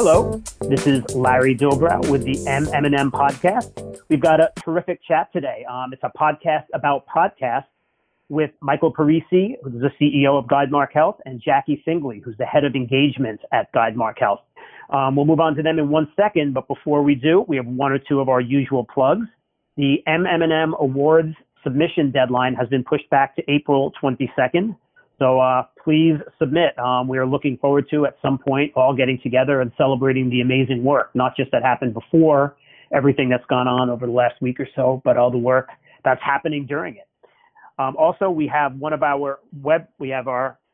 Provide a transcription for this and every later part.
Hello, this is Larry Dobrow with the MM&M Podcast. We've got a terrific chat today. It's a podcast about podcasts with Michael Parisi, who's the CEO of GuideMark Health, and Jackie Singley, who's the head of engagement at GuideMark Health. We'll move on to them in 1 second, but before we do, we have one or two of our usual plugs. The MM&M Awards submission deadline has been pushed back to April 22nd. So please submit. We are looking forward to, at some point, all getting together and celebrating the amazing work, not just that happened before, everything that's gone on over the last week or so, but all the work that's happening during it. Also, we have our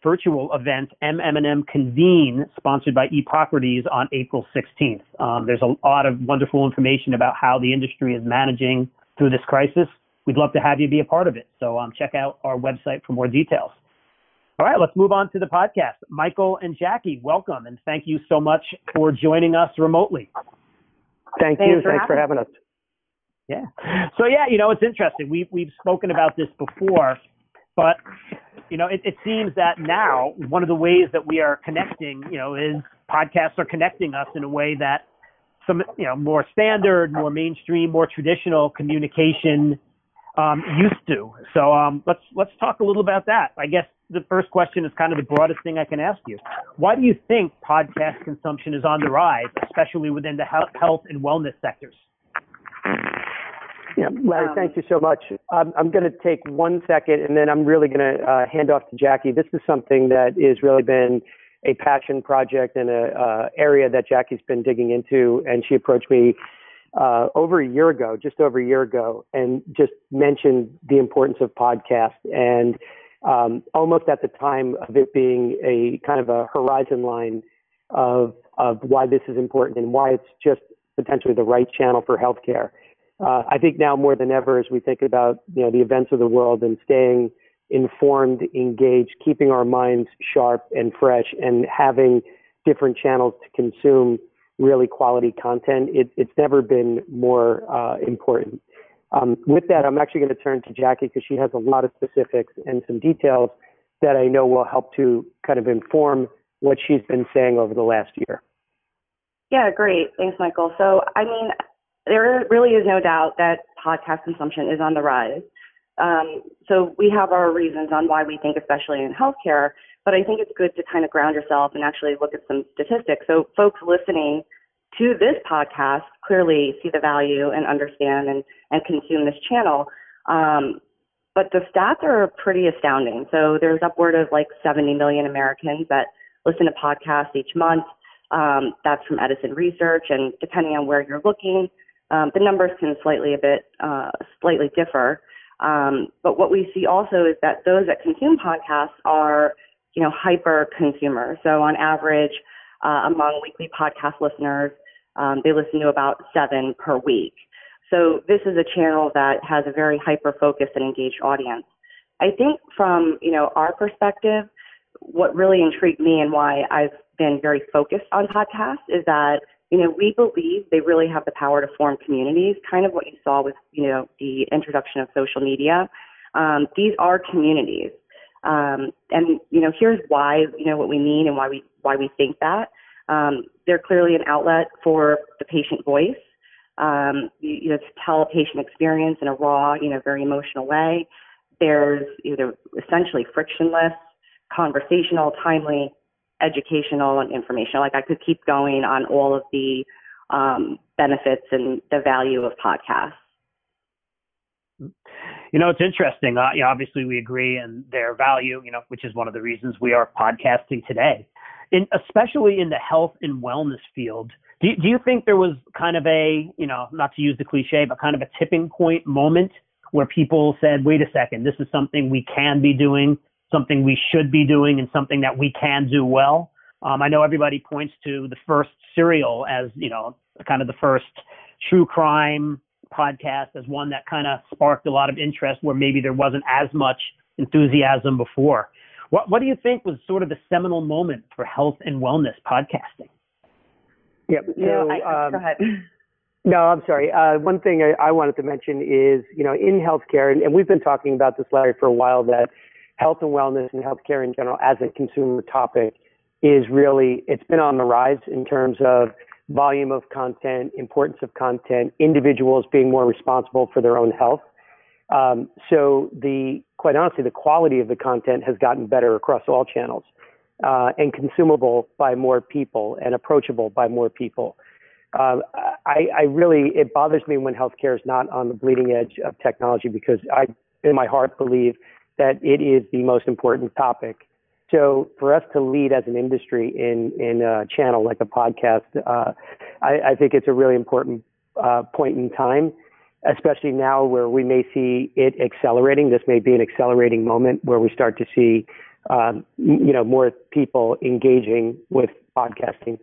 virtual event, MM&M Convene, sponsored by eProperties on April 16th. There's a lot of wonderful information about how the industry is managing through this crisis. We'd love to have you be a part of it. So check out our website for more details. All right, let's move on to the podcast. Michael and Jackie, welcome, and thank you so much for joining us remotely. Thanks you. Thanks for having us. Yeah. So, it's interesting. We've spoken about this before, but, it seems that now one of the ways that we are connecting, is podcasts are connecting us in a way that some, more standard, more mainstream, more traditional communication used to. So let's talk a little about that. I guess the first question is kind of the broadest thing I can ask you. Why do you think podcast consumption is on the rise, especially within the health and wellness sectors? Yeah, Larry, thank you so much. I'm going to take 1 second, and then I'm really going to hand off to Jackie. This is something that has really been a passion project and an area that Jackie's been digging into, and she approached me just over a year ago, and just mentioned the importance of podcasts, and almost at the time of it being a kind of a horizon line of why this is important and why it's just potentially the right channel for healthcare. I think now more than ever, as we think about the events of the world and staying informed, engaged, keeping our minds sharp and fresh, and having different channels to consume really quality content, it's never been more important. With that, I'm actually going to turn to Jackie because she has a lot of specifics and some details that I know will help to kind of inform what she's been saying over the last year. Yeah, great. Thanks, Michael. So, there really is no doubt that podcast consumption is on the rise. So we have our reasons on why we think, especially in healthcare, but I think it's good to kind of ground yourself and actually look at some statistics. So folks listening to this podcast clearly see the value and understand and consume this channel. But the stats are pretty astounding. So there's upward of like 70 million Americans that listen to podcasts each month. That's from Edison Research, and depending on where you're looking, the numbers can slightly differ. But what we see also is that those that consume podcasts are, hyper consumers. So on average, among weekly podcast listeners, they listen to about 7 per week. So this is a channel that has a very hyper focused and engaged audience. I think from, our perspective, what really intrigued me and why I've been very focused on podcasts is that, we believe they really have the power to form communities, kind of what you saw with, the introduction of social media. These are communities. And, here's why, what we mean and why we think that. They're clearly an outlet for the patient voice, to tell a patient experience in a raw, very emotional way. There's essentially frictionless, conversational, timely, educational, and informational. Like I could keep going on all of the benefits and the value of podcasts. It's interesting. Obviously, we agree in their value, which is one of the reasons we are podcasting today, especially in the health and wellness field. Do you think there was kind of a, not to use the cliche, but kind of a tipping point moment where people said, wait a second, this is something we can be doing, something we should be doing, and something that we can do well? I know everybody points to the first serial as, kind of the first true crime podcast as one that kind of sparked a lot of interest where maybe there wasn't as much enthusiasm before. What do you think was sort of the seminal moment for health and wellness podcasting? Yeah. Go ahead. No, I'm sorry. One thing I wanted to mention is, in healthcare, and we've been talking about this, Larry, for a while, that health and wellness and healthcare in general as a consumer topic is really, it's been on the rise in terms of volume of content, importance of content, individuals being more responsible for their own health. Quite honestly, the quality of the content has gotten better across all channels, and consumable by more people and approachable by more people. I really, it bothers me when healthcare is not on the bleeding edge of technology, because I, in my heart, believe that it is the most important topic. So for us to lead as an industry in a channel like a podcast, I think it's a really important point in time, especially now where we may see it accelerating. This may be an accelerating moment where we start to see, more people engaging with podcasting.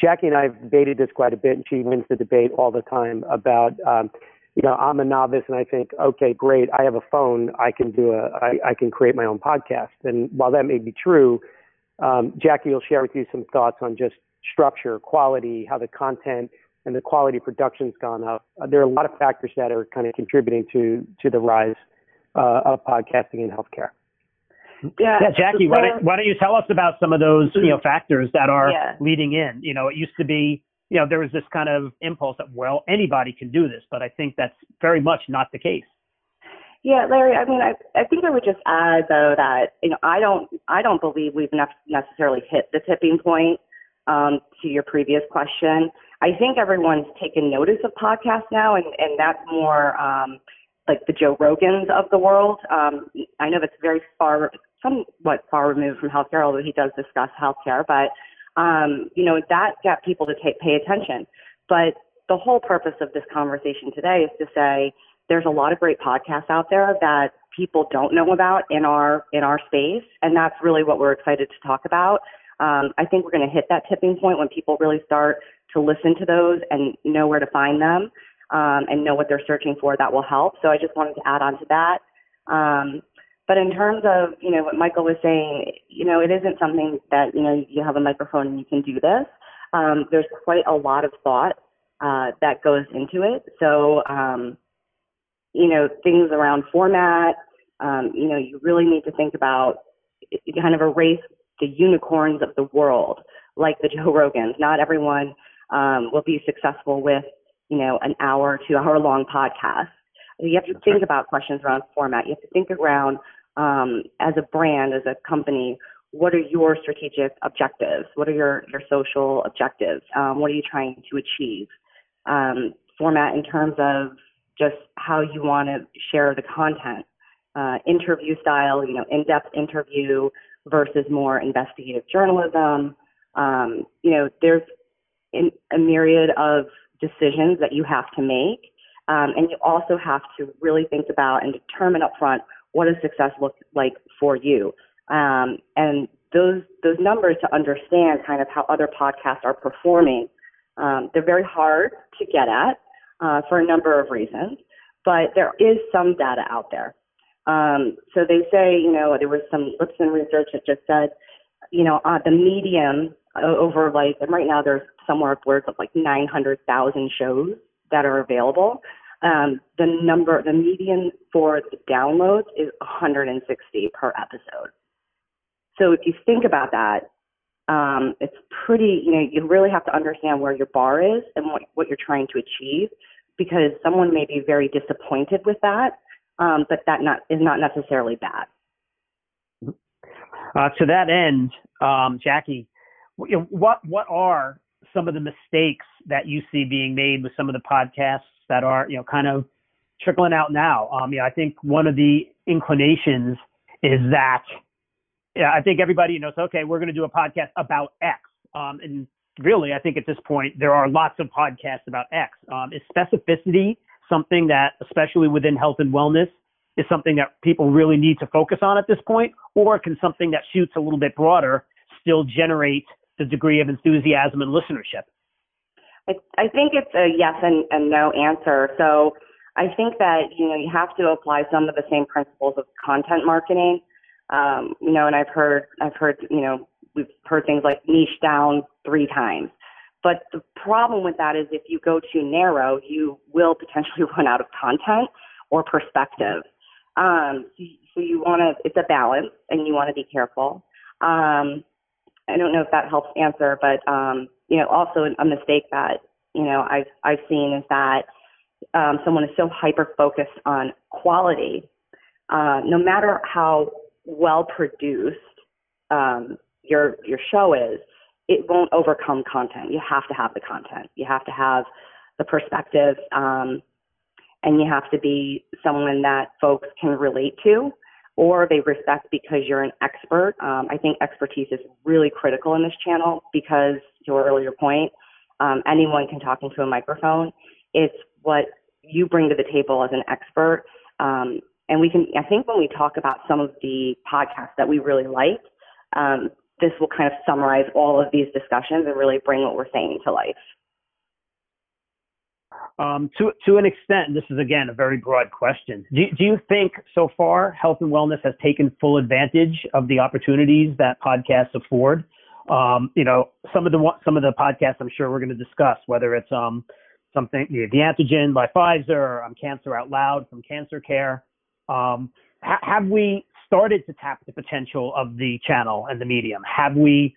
Jackie and I have debated this quite a bit, and she wins the debate all the time about, I'm a novice, and I think, okay, great, I have a phone, I can create my own podcast. And while that may be true, Jackie will share with you some thoughts on just structure, quality, how the content and the quality of production's gone up. There are a lot of factors that are kind of contributing to the rise of podcasting in healthcare. Yeah, Jackie, why don't you tell us about some of those, factors that are leading in? It used to be, there was this kind of impulse that, well, anybody can do this, but I think that's very much not the case. Yeah, Larry, I mean, I think I would just add, though, that, I don't believe we've necessarily hit the tipping point, to your previous question. I think everyone's taken notice of podcasts now, and that's more like the Joe Rogans of the world. I know that's somewhat far removed from healthcare, although he does discuss healthcare, but that got people to pay attention. But the whole purpose of this conversation today is to say there's a lot of great podcasts out there that people don't know about in our space, and that's really what we're excited to talk about. I think we're going to hit that tipping point when people really start to listen to those and know where to find them, and know what they're searching for. That will help. So I just wanted to add on to that. But in terms of, what Michael was saying, it isn't something that, you have a microphone and you can do this. There's quite a lot of thought that goes into it. So, things around format, you really need to think about kind of erase the unicorns of the world, like the Joe Rogans. Not everyone will be successful with, an hour, 2 hour long podcast. You have to think about questions around format. You have to think around, as a brand, as a company, what are your strategic objectives? What are your social objectives? What are you trying to achieve? Format in terms of just how you want to share the content, interview style, in-depth interview versus more investigative journalism. There's a myriad of decisions that you have to make. And you also have to really think about and determine up front what does success look like for you. And those numbers, to understand kind of how other podcasts are performing, they're very hard to get at for a number of reasons, but there is some data out there. So they say, there was some Edison research that just said, the median over and right now there's somewhere upwards of 900,000 shows that are available. The median for the downloads is 160 per episode. So if you think about that, it's pretty, you really have to understand where your bar is and what you're trying to achieve, because someone may be very disappointed with that. But that is not necessarily bad. To that end, Jackie, what are some of the mistakes that you see being made with some of the podcasts that are kind of trickling out now? I think one of the inclinations is that I think everybody knows, okay, we're going to do a podcast about X, and really I think at this point there are lots of podcasts about X. Is specificity something that, especially within health and wellness, is something that people really need to focus on at this point? Or can something that shoots a little bit broader still generate the degree of enthusiasm and listenership? I think it's a yes and no answer. So I think that, you have to apply some of the same principles of content marketing. And I've heard, we've heard things like niche down 3 times. But the problem with that is if you go too narrow, you will potentially run out of content or perspective. So it's a balance and you want to be careful. I don't know if that helps answer, but, you know, also a mistake that, you know, I've seen is that someone is so hyper-focused on quality, no matter how well-produced your show is, it won't overcome content. You have to have the content. You have to have the perspective, and you have to be someone that folks can relate to or they respect because you're an expert. I think expertise is really critical in this channel because, to your earlier point, anyone can talk into a microphone. It's what you bring to the table as an expert. And we can, I think when we talk about some of the podcasts that we really like, this will kind of summarize all of these discussions and really bring what we're saying to life. To an extent, this is, again, a very broad question. Do you think so far health and wellness has taken full advantage of the opportunities that podcasts afford? You know, some of the podcasts I'm sure we're going to discuss, whether it's something, The Antigen by Pfizer, or Cancer Out Loud from Cancer Care. Have we started to tap the potential of the channel and the medium? Have we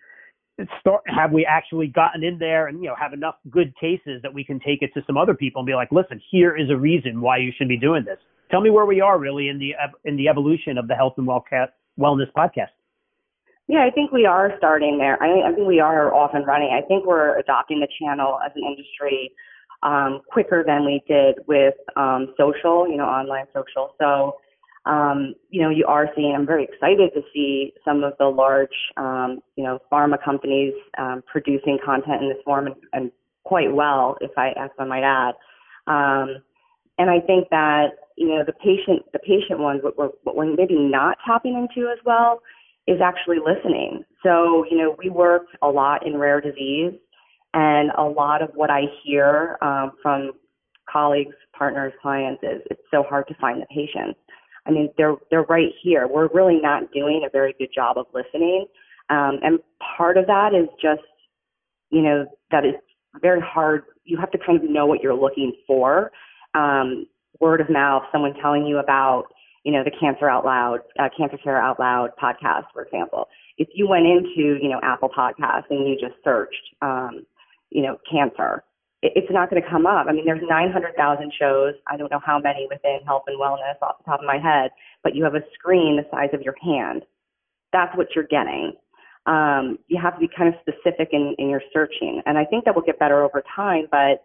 actually gotten in there and, you know, have enough good cases that we can take it to some other people and be like, listen, here is a reason why you should be doing this. Tell me where we are really in the evolution of the health and wellness podcast. Yeah, I think we are starting there. I think we are off and running. I think we're adopting the channel as an industry quicker than we did with social, you know, online social. So, you know, you are seeing, I'm very excited to see some of the large, you know, pharma companies producing content in this form and quite well, if I might add. And I think that, you know, the patient ones, what we're maybe not tapping into as well is actually listening. So, you know, we work a lot in rare disease, and a lot of what I hear from colleagues, partners, clients is it's so hard to find the patients. I mean, they're right here. We're really not doing a very good job of listening. And part of that is just, you know, that it's very hard. You have to kind of know what you're looking for. Word of mouth, someone telling you about, you know, the Cancer Care Out Loud podcast, for example. If you went into, you know, Apple Podcasts and you just searched, you know, cancer, it's not going to come up. I mean, there's 900,000 shows. I don't know how many within health and wellness off the top of my head, but you have a screen the size of your hand. That's what you're getting. You have to be kind of specific in your searching. And I think that will get better over time. But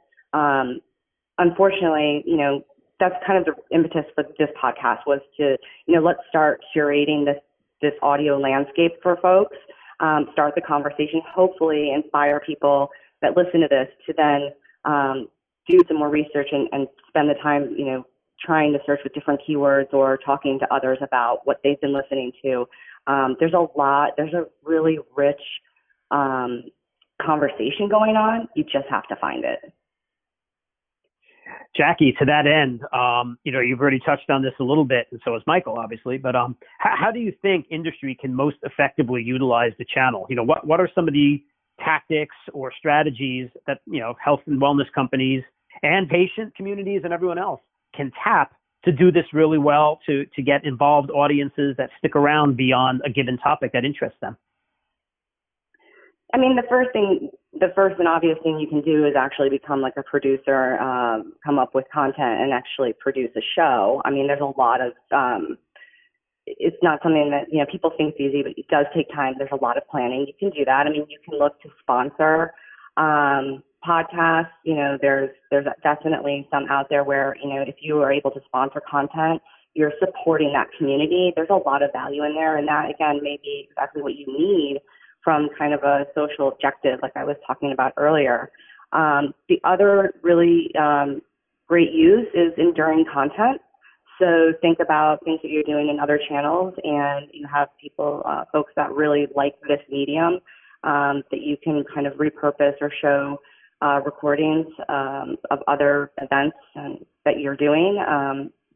unfortunately, you know, that's kind of the impetus for this podcast was to, you know, let's start curating this audio landscape for folks, start the conversation, hopefully inspire people that listen to this to then do some more research and spend the time, you know, trying to search with different keywords or talking to others about what they've been listening to. There's a really rich conversation going on. You just have to find it. Jackie, to that end, you know, you've already touched on this a little bit, and so has Michael, obviously, but how do you think industry can most effectively utilize the channel? You know, what are some of the tactics or strategies that, you know, health and wellness companies and patient communities and everyone else can tap to do this really well, to get involved audiences that stick around beyond a given topic that interests them? I mean, the first and obvious thing you can do is actually become like a producer, come up with content and actually produce a show. I mean, there's a lot of, it's not something that, you know, people think it's easy, but it does take time. There's a lot of planning. You can do that. I mean, you can look to sponsor podcasts. You know, there's definitely some out there where, you know, if you are able to sponsor content, you're supporting that community. There's a lot of value in there. And that, again, may be exactly what you need from kind of a social objective, like I was talking about earlier. The other really great use is enduring content. So think about things that you're doing in other channels, and you have people, folks that really like this medium, that you can kind of repurpose or show recordings of other events that you're doing.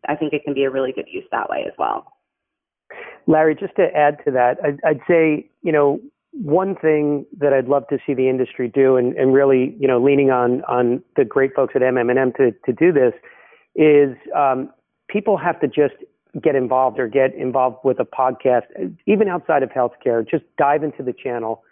I think it can be a really good use that way as well. Larry, just to add to that, I'd say, you know, one thing that I'd love to see the industry do, and really, you know, leaning on the great folks at MM&M to do this, is people have to just get involved with a podcast, even outside of healthcare. Just dive into the channel,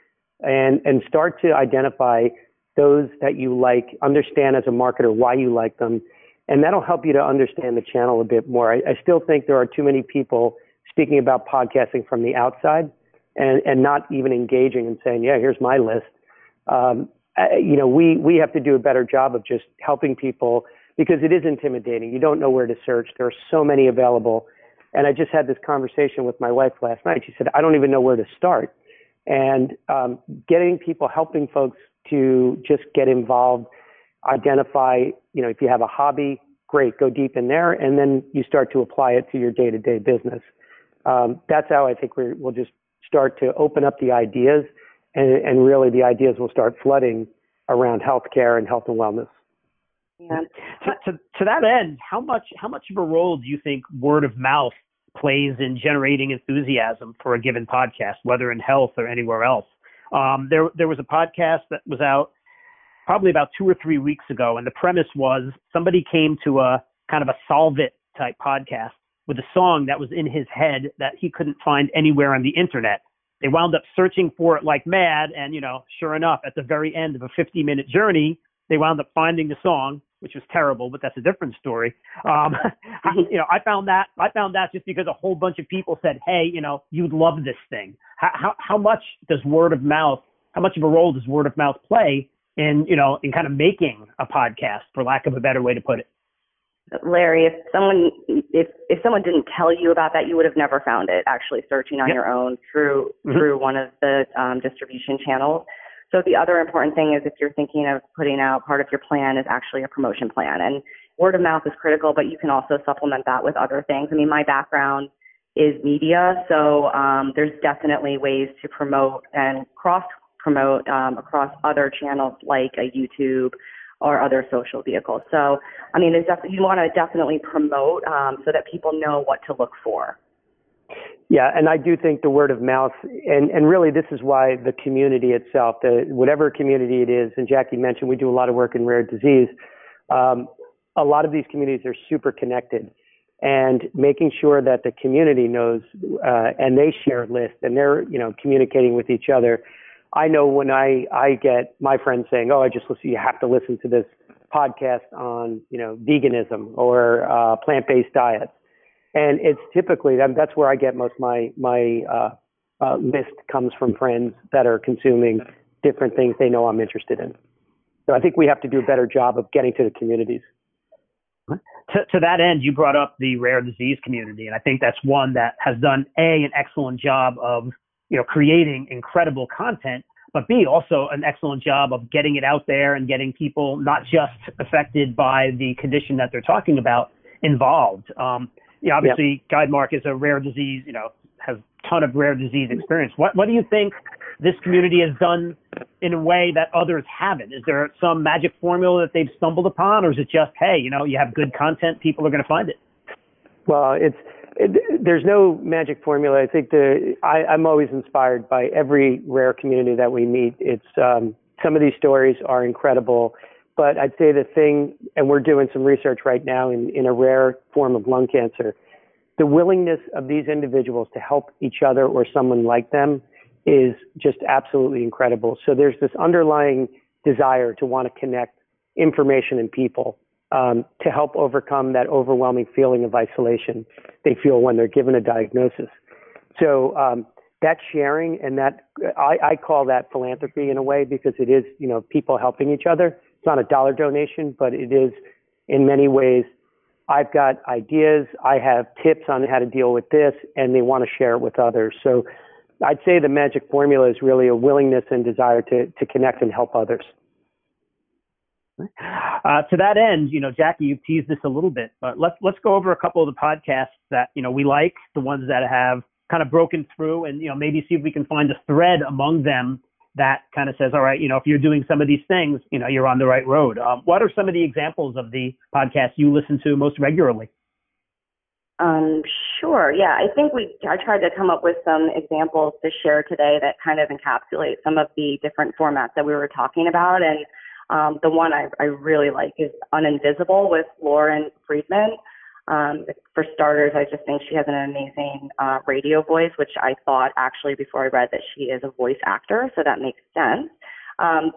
and start to identify those that you like, understand as a marketer why you like them, and that'll help you to understand the channel a bit more. I still think there are too many people speaking about podcasting from the outside and not even engaging and saying, yeah, here's my list. We have to do a better job of just helping people because it is intimidating. You don't know where to search. There are so many available. And I just had this conversation with my wife last night. She said, I don't even know where to start. And helping folks to just get involved, identify, if you have a hobby, great, go deep in there. And then you start to apply it to your day-to-day business. That's how I think we'll just start to open up the ideas and really the ideas will start flooding around healthcare and health and wellness. Yeah. To that end, how much of a role do you think word of mouth plays in generating enthusiasm for a given podcast, whether in health or anywhere else? There was a podcast that was out probably about 2 or 3 weeks ago, and the premise was somebody came to a kind of a Solve It type podcast with a song that was in his head that he couldn't find anywhere on the internet. They wound up searching for it like mad, and sure enough, at the very end of a 50-minute journey, they wound up finding the song, which was terrible, but that's a different story. I found that just because a whole bunch of people said, hey, you'd love this thing. How much of a role does word of mouth play in kind of making a podcast, for lack of a better way to put it? Larry, if someone didn't tell you about that, you would have never found it actually searching on your own through one of the distribution channels. So the other important thing is if you're thinking of putting out, part of your plan is actually a promotion plan. And word of mouth is critical, but you can also supplement that with other things. I mean, my background is media, so there's definitely ways to promote and cross-promote across other channels like a YouTube or other social vehicles. So, you want to definitely promote so that people know what to look for. Yeah, and I do think the word of mouth, and really this is why the community itself, whatever community it is, and Jackie mentioned we do a lot of work in rare disease, a lot of these communities are super connected. And making sure that the community knows and they share lists and they're communicating with each other. I know when I get my friends saying, oh, you have to listen to this podcast on veganism or plant-based diets. And it's typically, that's where I get most of my list comes from friends that are consuming different things they know I'm interested in. So I think we have to do a better job of getting to the communities. To that end, you brought up the rare disease community, and I think that's one that has done, A, an excellent job of creating incredible content, but B, also an excellent job of getting it out there and getting people not just affected by the condition that they're talking about involved. Obviously, yep. GuideMark is a rare disease, has a ton of rare disease experience. What do you think this community has done in a way that others haven't? Is there some magic formula that they've stumbled upon, or is it just, hey, you have good content, people are going to find it? Well, there's no magic formula. I think I'm always inspired by every rare community that we meet. It's some of these stories are incredible. But I'd say the thing, and we're doing some research right now in a rare form of lung cancer, the willingness of these individuals to help each other or someone like them is just absolutely incredible. So there's this underlying desire to want to connect information and people to help overcome that overwhelming feeling of isolation they feel when they're given a diagnosis. So that sharing and that, I call that philanthropy in a way because it is, people helping each other. It's not a dollar donation, but it is in many ways. I've got ideas. I have tips on how to deal with this, and they want to share it with others. So I'd say the magic formula is really a willingness and desire to connect and help others. To that end, Jackie, you've teased this a little bit, but let's go over a couple of the podcasts that, we like, the ones that have kind of broken through and, maybe see if we can find a thread among them that kind of says, all right, if you're doing some of these things, you're on the right road. What are some of the examples of the podcasts you listen to most regularly? Sure. Yeah. I tried to come up with some examples to share today that kind of encapsulate some of the different formats that we were talking about. And the one I really like is Uninvisible with Lauren Friedman. For starters, I just think she has an amazing radio voice, which I thought actually before I read that she is a voice actor, so that makes sense.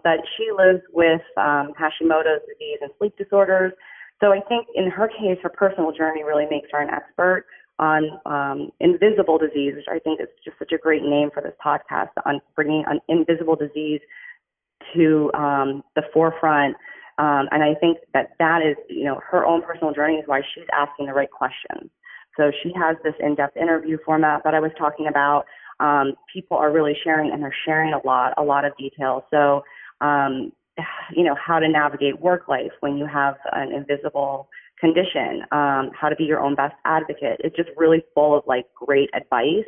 But she lives with Hashimoto's disease and sleep disorders. So I think in her case, her personal journey really makes her an expert on invisible disease, which I think is just such a great name for this podcast, on bringing an invisible disease to the forefront. And I think that is, you know, her own personal journey is why she's asking the right questions. So she has this in-depth interview format that I was talking about. People are really sharing, and they're sharing a lot of details. So, you know, how to navigate work life when you have an invisible condition, how to be your own best advocate. It's just really full of like great advice.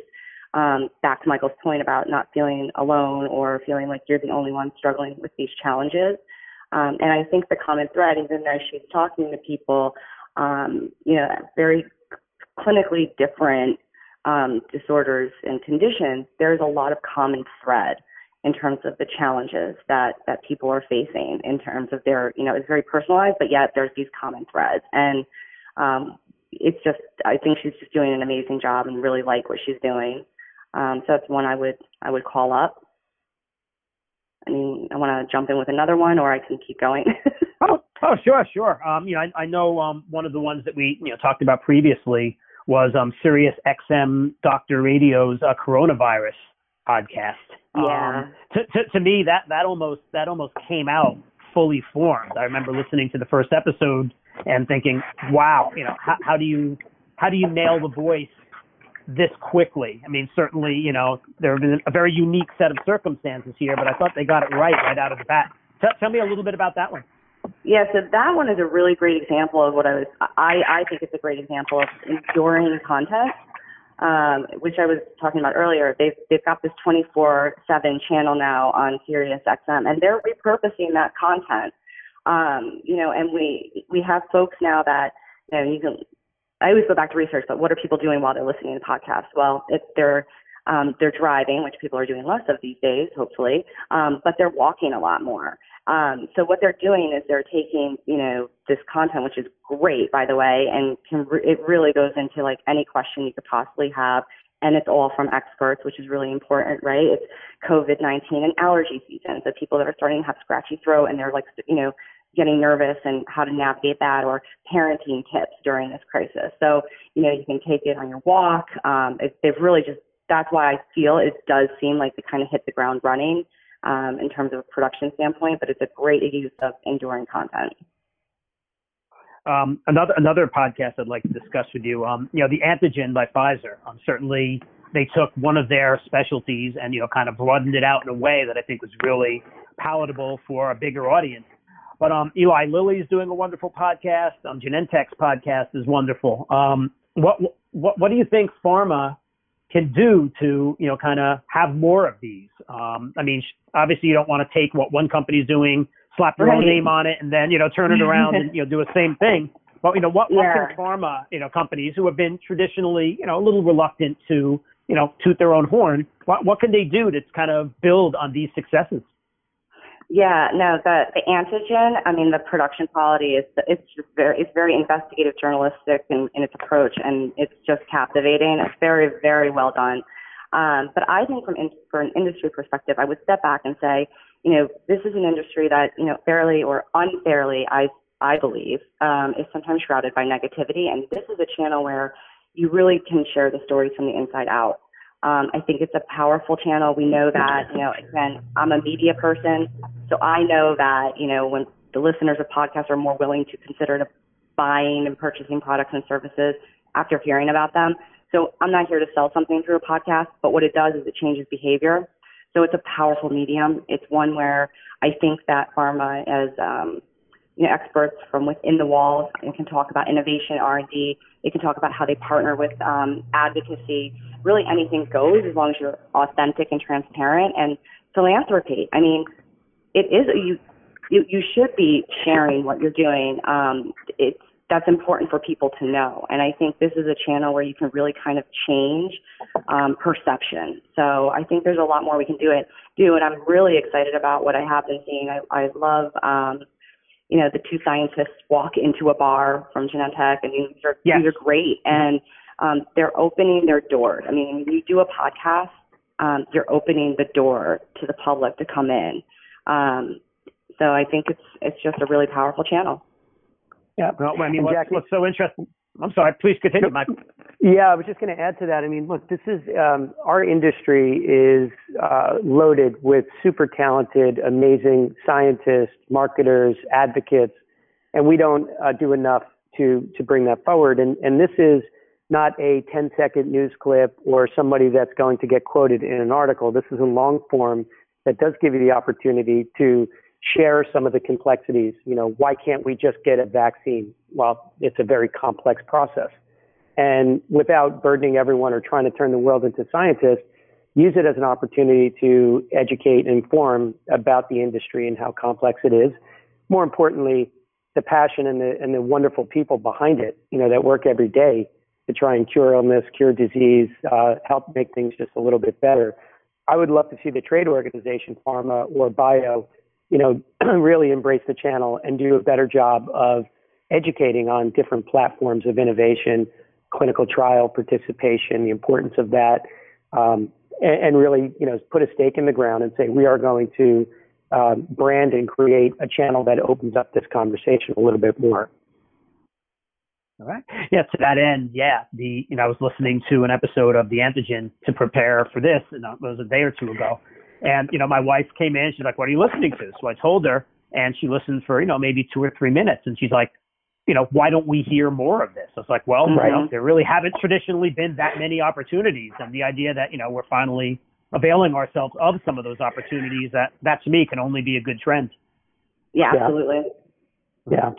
Back to Michael's point about not feeling alone or feeling like you're the only one struggling with these challenges. And I think the common thread, even though she's talking to people, you know, very clinically different disorders and conditions, there's a lot of common thread in terms of the challenges that people are facing in terms of their, you know, it's very personalized, but yet there's these common threads. And it's just, I think she's just doing an amazing job and really like what she's doing. So that's one I would call up. I mean, I want to jump in with another one, or I can keep going. Oh, sure. You know, I know one of the ones that we talked about previously was SiriusXM Dr. Radio's coronavirus podcast. Yeah. To me, that almost came out fully formed. I remember listening to the first episode and thinking, wow, you know, how do you nail the voice this quickly? I mean, certainly, you know, there have been a very unique set of circumstances here, but I thought they got it right out of the bat. Tell me a little bit about that one. Yeah, so that one is a really great example of what I think it's a great example of enduring contest, which I was talking about earlier. They've got this 24/7 channel now on SiriusXM, and they're repurposing that content. You know, and we have folks now that, you know, you can, I always go back to research, but what are people doing while they're listening to podcasts? Well, if they're driving, which people are doing less of these days, hopefully, but they're walking a lot more. So what they're doing is they're taking, you know, this content, which is great, by the way, and it really goes into like any question you could possibly have. And it's all from experts, which is really important, right? It's COVID-19 and allergy season. So people that are starting to have scratchy throat and they're like, you know, getting nervous and how to navigate that, or parenting tips during this crisis. So, you know, you can take it on your walk. They've really just, that's why I feel it does seem like they kind of hit the ground running in terms of a production standpoint, but it's a great use of enduring content. Another podcast I'd like to discuss with you, you know, The Antigen by Pfizer. Certainly they took one of their specialties and, you know, kind of broadened it out in a way that I think was really palatable for a bigger audience. But Eli Lilly is doing a wonderful podcast. Genentech's podcast is wonderful. What do you think pharma can do to, you know, kind of have more of these? I mean, obviously you don't want to take what one company's doing, slap your own name on it, and then, you know, turn it around and, you know, do the same thing. But, you know, what can pharma, you know, companies who have been traditionally, you know, a little reluctant to, you know, toot their own horn, what can they do to kind of build on these successes? Yeah, no, the Antigen, I mean, the production quality is very investigative journalistic in its approach, and it's just captivating. It's very, very well done. But I think from an industry perspective, I would step back and say, you know, this is an industry that, you know, fairly or unfairly, I believe, is sometimes shrouded by negativity. And this is a channel where you really can share the stories from the inside out. I think it's a powerful channel. We know that, you know, again, I'm a media person, so I know that, you know, when the listeners of podcasts are more willing to consider buying and purchasing products and services after hearing about them. So I'm not here to sell something through a podcast, but what it does is it changes behavior. So it's a powerful medium. It's one where I think that pharma, as you know, experts from within the walls, and can talk about innovation, R&D. They can talk about how they partner with advocacy. Really, anything goes as long as you're authentic and transparent. And philanthropy. I mean, it is you should be sharing what you're doing. That's important for people to know. And I think this is a channel where you can really kind of change perception. So I think there's a lot more we can do. And I'm really excited about what I have been seeing. I love you know, the Two Scientists Walk Into a Bar from Genentech, and these are great. And they're opening their doors. I mean, when you do a podcast, you're opening the door to the public to come in. So I think it's just a really powerful channel. Yeah. Well, I mean, Jack, what's so interesting? I'm sorry, please continue, Mike. Yeah, I was just going to add to that. I mean, look, this is our industry is loaded with super talented, amazing scientists, marketers, advocates, and we don't do enough to bring that forward. And this is not a 10-second news clip or somebody that's going to get quoted in an article. This is a long form that does give you the opportunity to share some of the complexities. You know, why can't we just get a vaccine? Well, it's a very complex process. And without burdening everyone or trying to turn the world into scientists, use it as an opportunity to educate and inform about the industry and how complex it is. More importantly, the passion and the wonderful people behind it, you know, that work every day to try and cure illness, cure disease, help make things just a little bit better. I would love to see the trade organization, pharma or bio, you know, really embrace the channel and do a better job of educating on different platforms of innovation, clinical trial participation, the importance of that, and really, you know, put a stake in the ground and say, we are going to brand and create a channel that opens up this conversation a little bit more. All right. Yeah. To that end, I was listening to an episode of The Antigen to prepare for this, and that was a day or two ago. And, you know, my wife came in, she's like, what are you listening to? So I told her, and she listened for, you know, maybe 2 or 3 minutes. And she's like, you know, why don't we hear more of this? I was like, well, you know, there really haven't traditionally been that many opportunities. And the idea that, you know, we're finally availing ourselves of some of those opportunities, that to me can only be a good trend. Yeah, yeah. Absolutely. Yeah.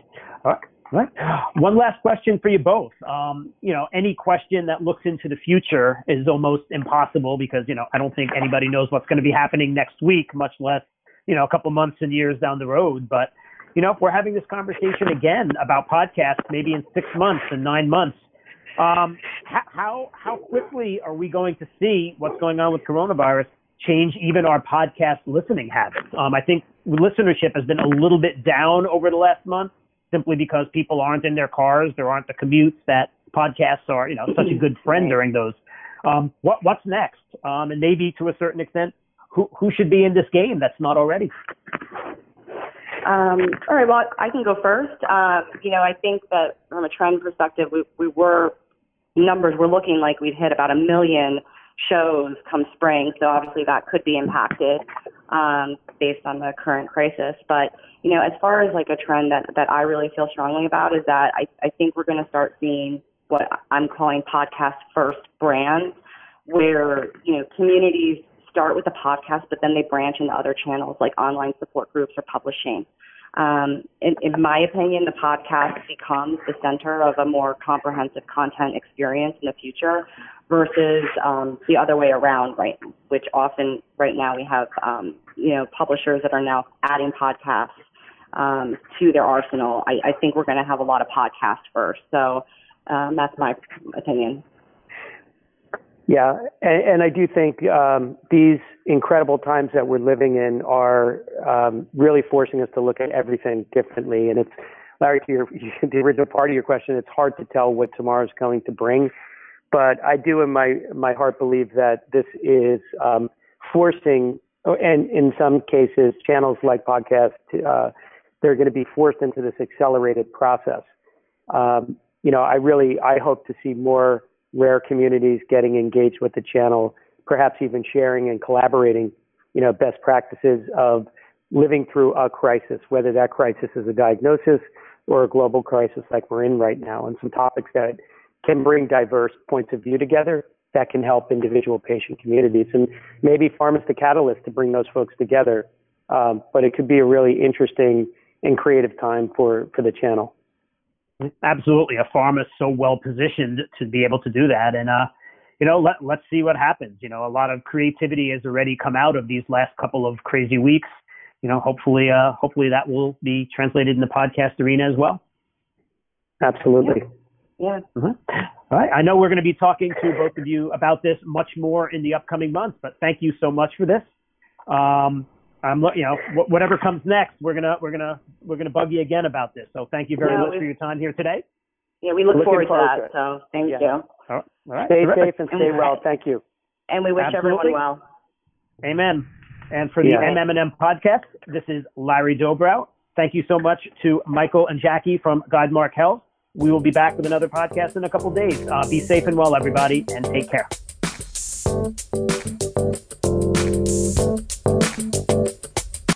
All right. Right. One last question for you both. You know, any question that looks into the future is almost impossible because, you know, I don't think anybody knows what's going to be happening next week, much less, you know, a couple months and years down the road. But, you know, if we're having this conversation again about podcasts, maybe in 6 months and 9 months, how quickly are we going to see what's going on with coronavirus change even our podcast listening habits? I think listenership has been a little bit down over the last month, simply because people aren't in their cars, there aren't the commutes that podcasts are, you know, such a good friend during those. What's next? And maybe to a certain extent, who should be in this game that's not already? All right, well, I can go first. You know, I think that from a trend perspective, numbers were looking like we'd hit about 1 million shows come spring. So obviously that could be impacted based on the current crisis. But, you know, as far as like a trend that I really feel strongly about is that I think we're going to start seeing what I'm calling podcast first brands, where, you know, communities start with a podcast, but then they branch into other channels like online support groups or publishing. In my opinion, the podcast becomes the center of a more comprehensive content experience in the future versus the other way around, right? Which often right now we have, you know, publishers that are now adding podcasts to their arsenal. I think we're going to have a lot of podcasts first. So that's my opinion. Yeah, and I do think these incredible times that we're living in are really forcing us to look at everything differently. And it's, Larry, to the original part of your question, it's hard to tell what tomorrow's going to bring. But I do in my heart believe that this is forcing, and in some cases, channels like podcasts, they're going to be forced into this accelerated process. You know, I hope to see more rare communities getting engaged with the channel, perhaps even sharing and collaborating, you know, best practices of living through a crisis, whether that crisis is a diagnosis or a global crisis like we're in right now, and some topics that can bring diverse points of view together that can help individual patient communities. And maybe pharma's the catalyst to bring those folks together. But it could be a really interesting and creative time for the channel. Absolutely. A farm is so well positioned to be able to do that. And, you know, let's see what happens. You know, a lot of creativity has already come out of these last couple of crazy weeks. You know, hopefully that will be translated in the podcast arena as well. Absolutely. Yeah. All right. I know we're going to be talking to both of you about this much more in the upcoming months, but thank you so much for this. whatever comes next, we're gonna bug you again about this. So thank you very much for your time here today. Yeah, we look forward to that. So thank you. All right. Stay safe and stay well. Thank you. And we wish everyone well. Amen. And for the MM&M podcast, this is Larry Dobrow. Thank you so much to Michael and Jackie from GuideMark Health. We will be back with another podcast in a couple of days. Be safe and well, everybody, and take care.